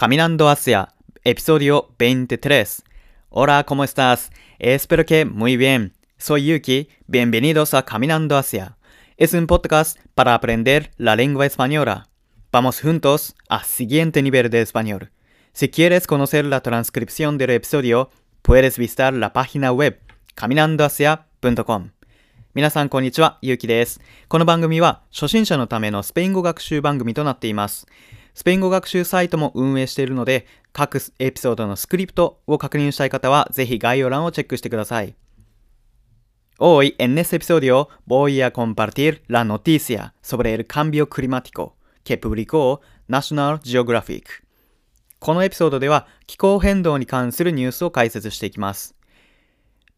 Caminando hacia, episodio 23. Hola, ¿cómo estás? Espero que muy bien. Soy Yuki. Bienvenidos a Caminando hacia. Es un podcast para aprender la lengua española. Vamos juntos al siguiente nivel de español. Si quieres conocer la transcripción del episodio, puedes visitar la página web caminandohacia.com。皆さん、こんにちは。ゆうきです。この番組は初心者のためのスペイン語学習番組となっています。スペイン語学習サイトも運営しているので、各エピソードのスクリプトを確認したい方は、ぜひ概要欄をチェックしてください。Hoy en este episodio voy a compartir la noticia sobre el cambio climático que publicó National Geographic。このエピソードでは気候変動に関するニュースを解説していきます。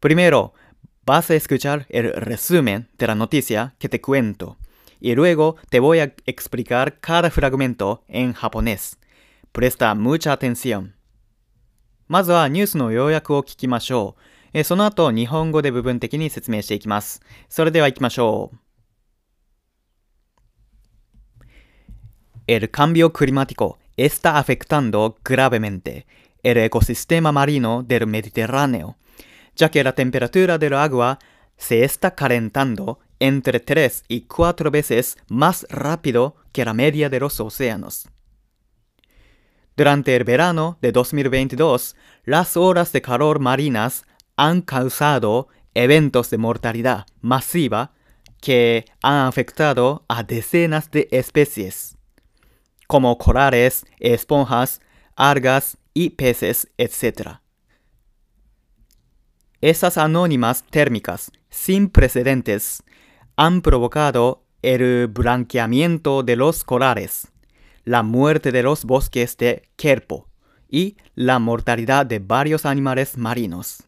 Primero, vas a escuchar el resumen de la noticia que te cuento.Y luego te voy a explicar cada fragmento en japonés. Presta mucha atención. まずはニュースの要約を聞きましょう。その後、日本語で部分的に説明していきます。それでは行きましょう。El cambio climático está afectando gravemente el ecosistema marino del Mediterráneo, ya que la temperatura del agua se está calentando entre 3 y 4 veces más rápido que la media de los océanos. Durante el verano de 2022, las olas de calor marinas han causado eventos de mortalidad masiva que han afectado a decenas de especies, como corales, esponjas, algas y peces, etc. Esas anónimas térmicas sin precedentes han provocado el blanqueamiento de los corales, la muerte de los bosques de Kelpo y la mortalidad de varios animales marinos.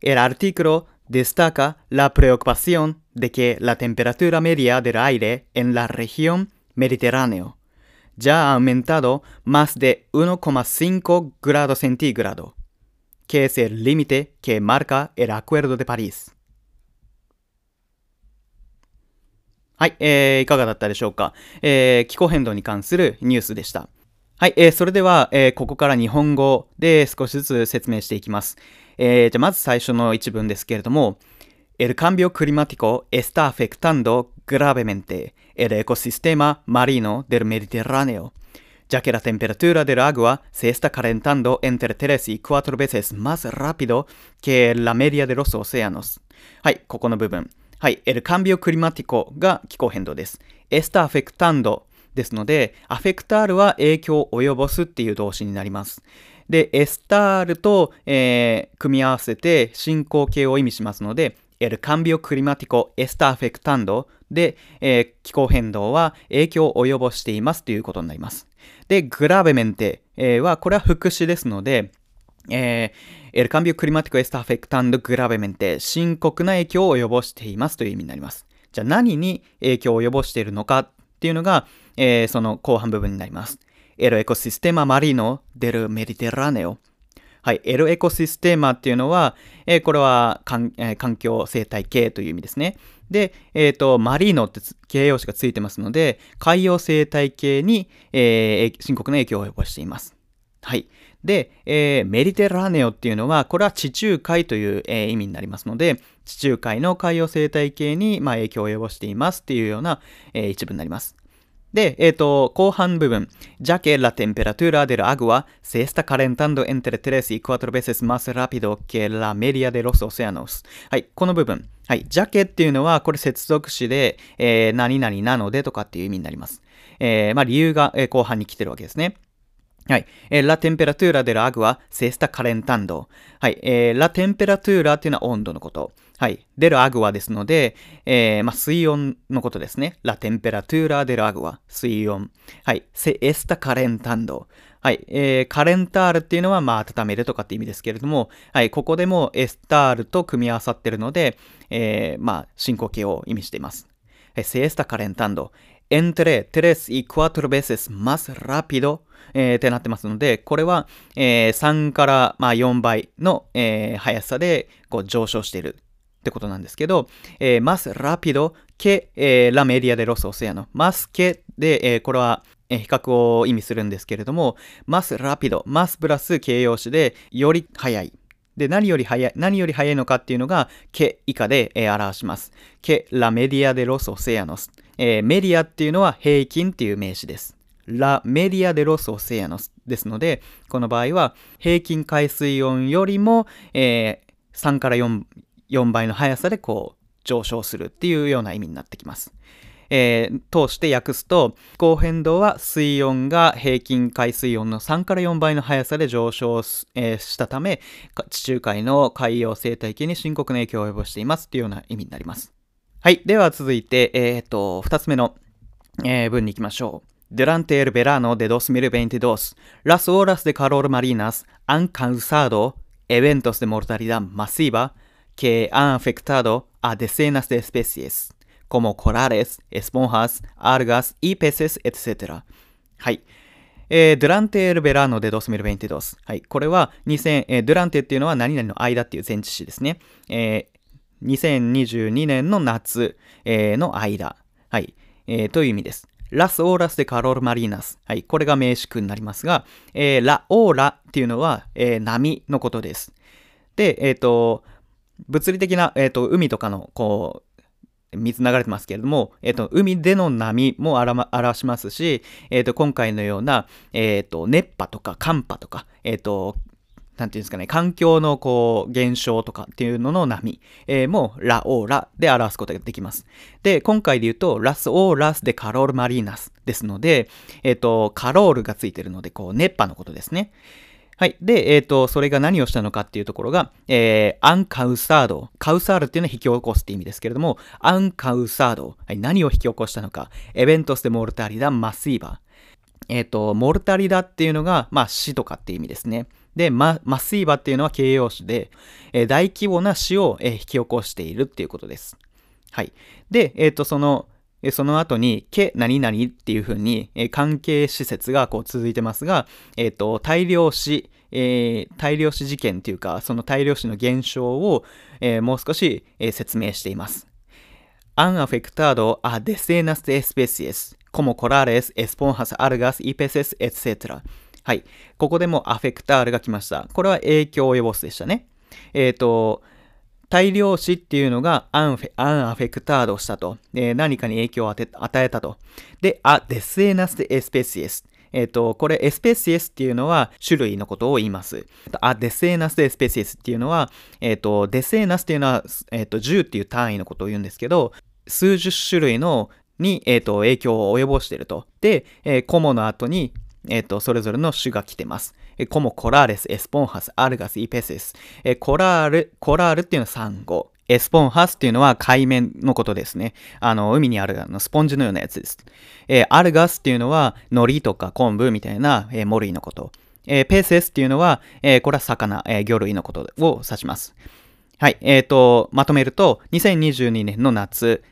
El artículo destaca la preocupación de que la temperatura media del aire en la región mediterránea ya ha aumentado más de 1,5 grados centígrados, que es el límite que marca el Acuerdo de París。はい、いかがだったでしょうか、気候変動に関するニュースでした。はい、それでは、ここから日本語で少しずつ説明していきます。じゃあまず最初の一文ですけれども、El cambio climático está afectando gravemente el ecosistema marino del Mediterráneo, ya que la temperatura del agua se está calentando entre 3 y 4 veces más rápido que la media de los océanos。はい、ここの部分。はい、El cambio climático が気候変動です。Está afectando ですので、afectar は影響を及ぼすっていう動詞になります。で、estar と、組み合わせて進行形を意味しますので、El cambio climático está afectando で、気候変動は影響を及ぼしていますということになります。で、gravemente はこれは副詞ですので、El cambio climático está afectando gravemente 深刻な影響を及ぼしていますという意味になります。じゃあ何に影響を及ぼしているのかっていうのが、その後半部分になります。El ecosistema marino del Mediterráneo。はい、El ecosistema っていうのは、これは環境生態系という意味ですね。で、marino って形容詞がついてますので、海洋生態系に、深刻な影響を及ぼしています。はい。で、メディテラーネオっていうのは、これは地中海という、意味になりますので、地中海の海洋生態系に、影響を及ぼしていますっていうような、一文になります。で、後半部分。Ya que la temperatura del agua se está calentando entre 3 y 4 veces más rápido que la media de los océanos。はい、この部分。はい、Ya que っていうのは、これ接続詞で、何々なのでとかっていう意味になります。理由が、後半に来てるわけですね。はい。La temperatura del agua se está calentando。はい。La temperatura っていうのは温度のこと。はい。del agua ですので、水温のことですね。La temperatura del agua。水温。はい。se está calentando。はい。calentar っていうのは、温めるとかって意味ですけれども、はい。ここでも estar と組み合わさっているので、進行形を意味しています。se está calentando。entre 3 y 4 veces más rápido、ってなってますので、これは、3から、4倍の、速さでこう上昇しているってことなんですけど、más rápido que la media de los océanos。más que で、これは、比較を意味するんですけれども、más rápido、más プラス形容詞でより速い。で、何より早いのかっていうのが、que 以下で、表します。que la media de los océanos。メディアっていうのは平均っていう名詞です。la media de los océanos ですので、この場合は平均海水温よりも、3から 4倍の速さでこう上昇するっていうような意味になってきます。通して訳すと、気候変動は水温が平均海水温の3から4倍の速さで上昇 したため、地中海の海洋生態系に深刻な影響を及ぼしていますというような意味になります。はい、では続いて、2つ目の、文に行きましょう。Durante el verano de 2022, las olas de calor marinas han causado eventos de mortalidad masiva que han afectado a decenas de especies.como corales, esponjas, algas y peces, etc. はい。durante el verano de 2022。はい。これはdurante っていうのは何々の間っていう前置詞ですね。2022年の夏、の間。はい。という意味です。las olas de calor marinas。はい。これが名詞句になりますが、la ola っていうのは、波のことです。で、物理的な、海とかのこう、水流れてますけれども、海での波も表しますし、今回のような、熱波とか寒波とか、なんていうんですかね、環境のこう現象とかっていうのの波、もラオーラで表すことができます。で、今回で言うとラスオーラスでカロールマリーナスですので、カロールがついてるのでこう熱波のことですね。はい。で、それが何をしたのかっていうところが、アンカウサード。カウサードっていうのは引き起こすって意味ですけれども、アンカウサード。はい、何を引き起こしたのか。エベントスでモルタリダ・マシーバ。モルタリダっていうのが、まあ、死とかって意味ですね。で、マシーバっていうのは形容詞で、大規模な死を、引き起こしているっていうことです。はい。で、その後に、け、何々っていう風に、関係施設がこう続いてますが、大量死事件というか、その大量死の現象を、もう少し、説明しています。Han afectado a decenas de especies, como corales, esponjas, algas y peces, etc. はい。ここでもaffectarが来ました。これは影響を及ぼすでしたね。大量死っていうのがアンアフェクタードしたと、何かに影響を与えたと。で、あ、デセナスエスペシエス。これエスペシエスっていうのは種類のことを言います。あ、デセナスエスペシエスっていうのは、デセナスっていうのは、10っていう単位のことを言うんですけど、数十種類のに、影響を及ぼしていると。で、コモの後に、それぞれの種が来てます。コモ、コラーレス、エスポンハス、アルガス、イペセス。コラールっていうのはサンゴ。エスポンハスっていうのは海面のことですね。海にあるスポンジのようなやつです。アルガスっていうのはノリとか昆布みたいな、藻類のこと。ペセスっていうのは、これは魚、魚類のことを指します。はい。まとめると、2022年の夏、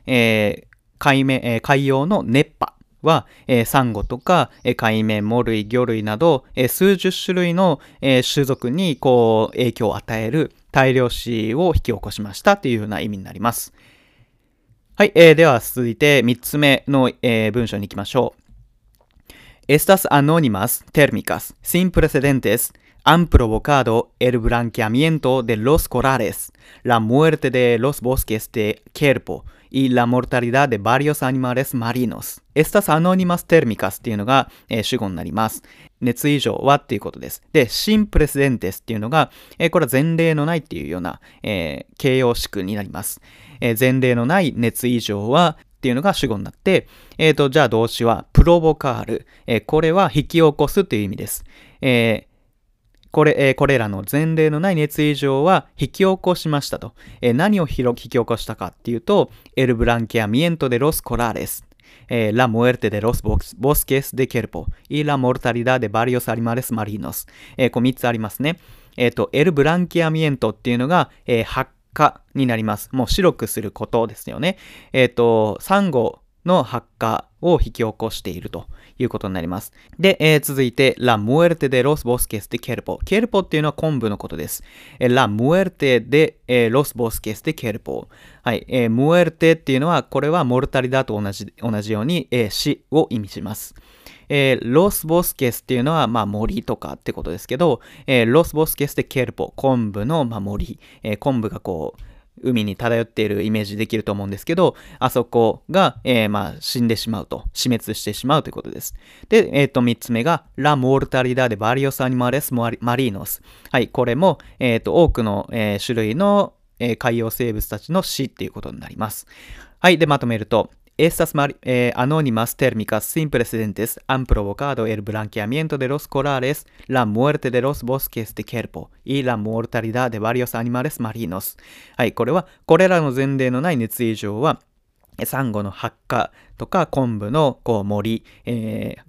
海洋の熱波。は、サンゴとか、海面、藻類、魚類など、数十種類の、種族にこう影響を与える大量死を引き起こしましたというような意味になります。はい、では続いて3つ目の、文章に行きましょう。Estas anónimas térmicas sin precedentes han provocado el blanqueamiento de los corales, la muerte de los bosques de kelpo.y la mortalidad de varios animales marinos. Estas anónimas térmicas っていうのが、主語になります。熱以上はっていうことです。で、sin precedentes っていうのが、これは前例のないっていうような、形容詞句になります。前例のない熱以上はっていうのが主語になって、じゃあ動詞は provocar、これは引き起こすという意味です。これらの前例のない熱以上は引き起こしましたと。何を引き起こしたかっていうと、El blanqueamiento de los corales, la muerte de los bosques de kelpo, y la mortalidad de varios animales marinos。こう3つありますね。El blanqueamientoっていうのが、発火になります。もう白くすることですよね。サンゴの発火を引き起こしているということになります。で、続いて、La muerte de los bosques de Cuerpo。Cuerpoっていうのは昆布のことです。La muerte de los bosques de Cuerpo。はい、muerteっていうのは、これはモルタリダと同じように、死を意味します。los bosques っていうのは、まあ、森とかってことですけど、los bosques de Cuerpo、昆布の、まあ、森、昆布がこう、海に漂っているイメージできると思うんですけど、あそこが、まあ、死んでしまうと、死滅してしまうということです。で、3つ目が、La mortalidad de varios animales marinos。はい、これも、多くの、種類の、海洋生物たちの死っていうことになります。はい、で、まとめると、Estas anónimas térmicas sin precedentes han provocado el blanqueamiento de los corales, la muerte de los bosques de Cuerpo y la mortalidad de varios animales marinos。はい、これは、これらの前例のない熱異常は、サンゴの発火とか昆布のこう森、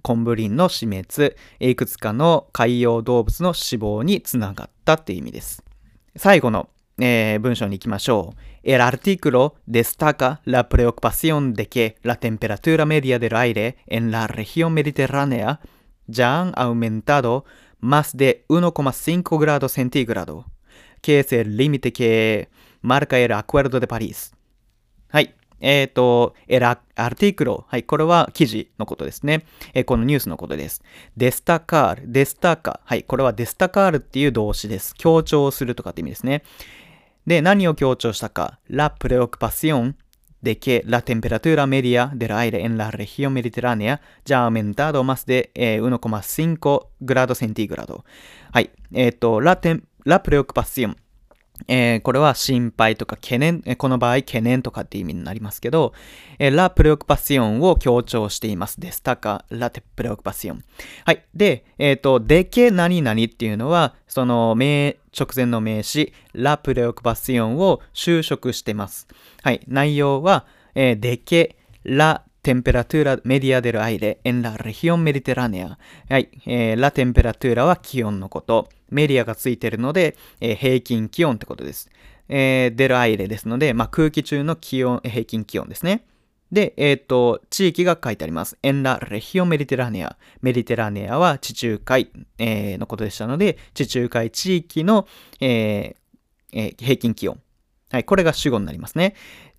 昆布林の死滅、いくつかの海洋動物の死亡につながったっていう意味です。最後の文章に行きましょう。El artículo destaca la preocupación de que la temperatura media del aire en la región mediterránea ya han aumentado más de 1,5 grados centígrados, que es el límite que marca el Acuerdo de París。はい。El artículo。はい。これは記事のことですね。このニュースのことです。destacar、destaca。はい。これはdestacarっていう動詞です。強調するとかって意味ですね。で、何を強調したか。La preocupación de que la temperatura media del aire en la región mediterránea ya ha aumentado más de 1,5 grados centígrados。はい。la preocupación。これは心配とか懸念、この場合懸念とかって意味になりますけど、la preocupación を強調しています。destaca la preocupación。はい。で、でけ何々っていうのは、その直前の名詞、la preocupación を修飾してます。はい。内容は、でけla temperatura media del aire en la región mediterránea。はい。la temperatura は気温のこと。メディアがついているので、平均気温ってことです。デルアイレですので、まあ、空気中の気温、平均気温ですね。で、地域が書いてあります。En la región mediterránea。メディテラネアは地中海、のことでしたので、地中海地域の、平均気温。はい、これが主語になりますね。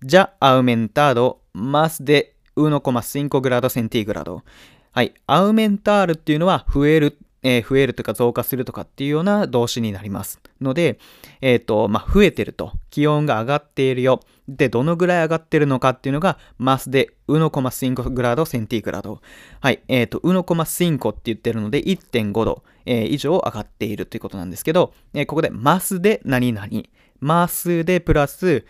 Ya aumentado más de 1,5 grados centígrados。はい、aumentar っていうのは増える。増えるとか増加するとかっていうような動詞になりますので、まあ、増えてると、気温が上がっているよ。で、どのぐらい上がってるのかっていうのが、más de 1,5 grados centígrados。はい、1,5 って言ってるので、1.5 度、以上上がっているということなんですけど、ここで、más de 何々、más de プラス、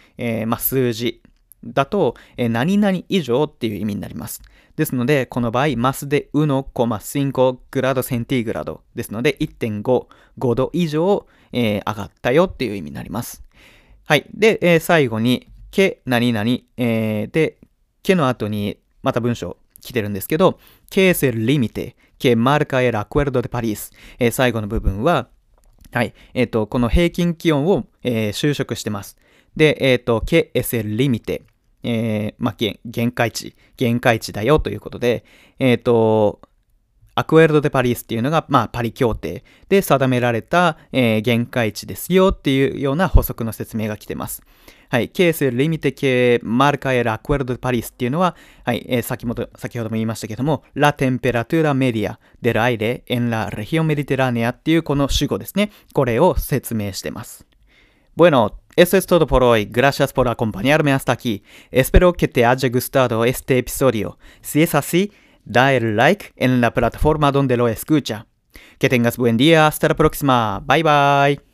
まあ、数字だと、何々以上っていう意味になります。ですので、この場合、más de 1,5 grados centígrados ですので、1.5 度以上、上がったよっていう意味になります。はい。で、最後に、que 何々、で、que の後にまた文章来てるんですけど、que es el límite que marca el acuerdo de París。最後の部分は、はい。この平均気温を、修飾してます。で、que es el límite。まあ、限界値だよということで、アクエルド・デ・パリスっていうのが、まあ、パリ協定で定められた、限界値ですよっていうような補足の説明が来てます。はい、ケース・リミテ・ケ・マルカエル・アクエルド・デ・パリスっていうのは、はい、先ほども言いましたけども、ラ・テンペラトゥーラ・メディア・デ・ライレ・エン・ラ・レヒオ・メディテラネアっていうこの主語ですね、これを説明してます。Bueno, eso es todo por hoy. Gracias por acompañarme hasta aquí. Espero que te haya gustado este episodio. Si es así, da el like en la plataforma donde lo escucha. Que tengas buen día. Hasta la próxima. Bye bye.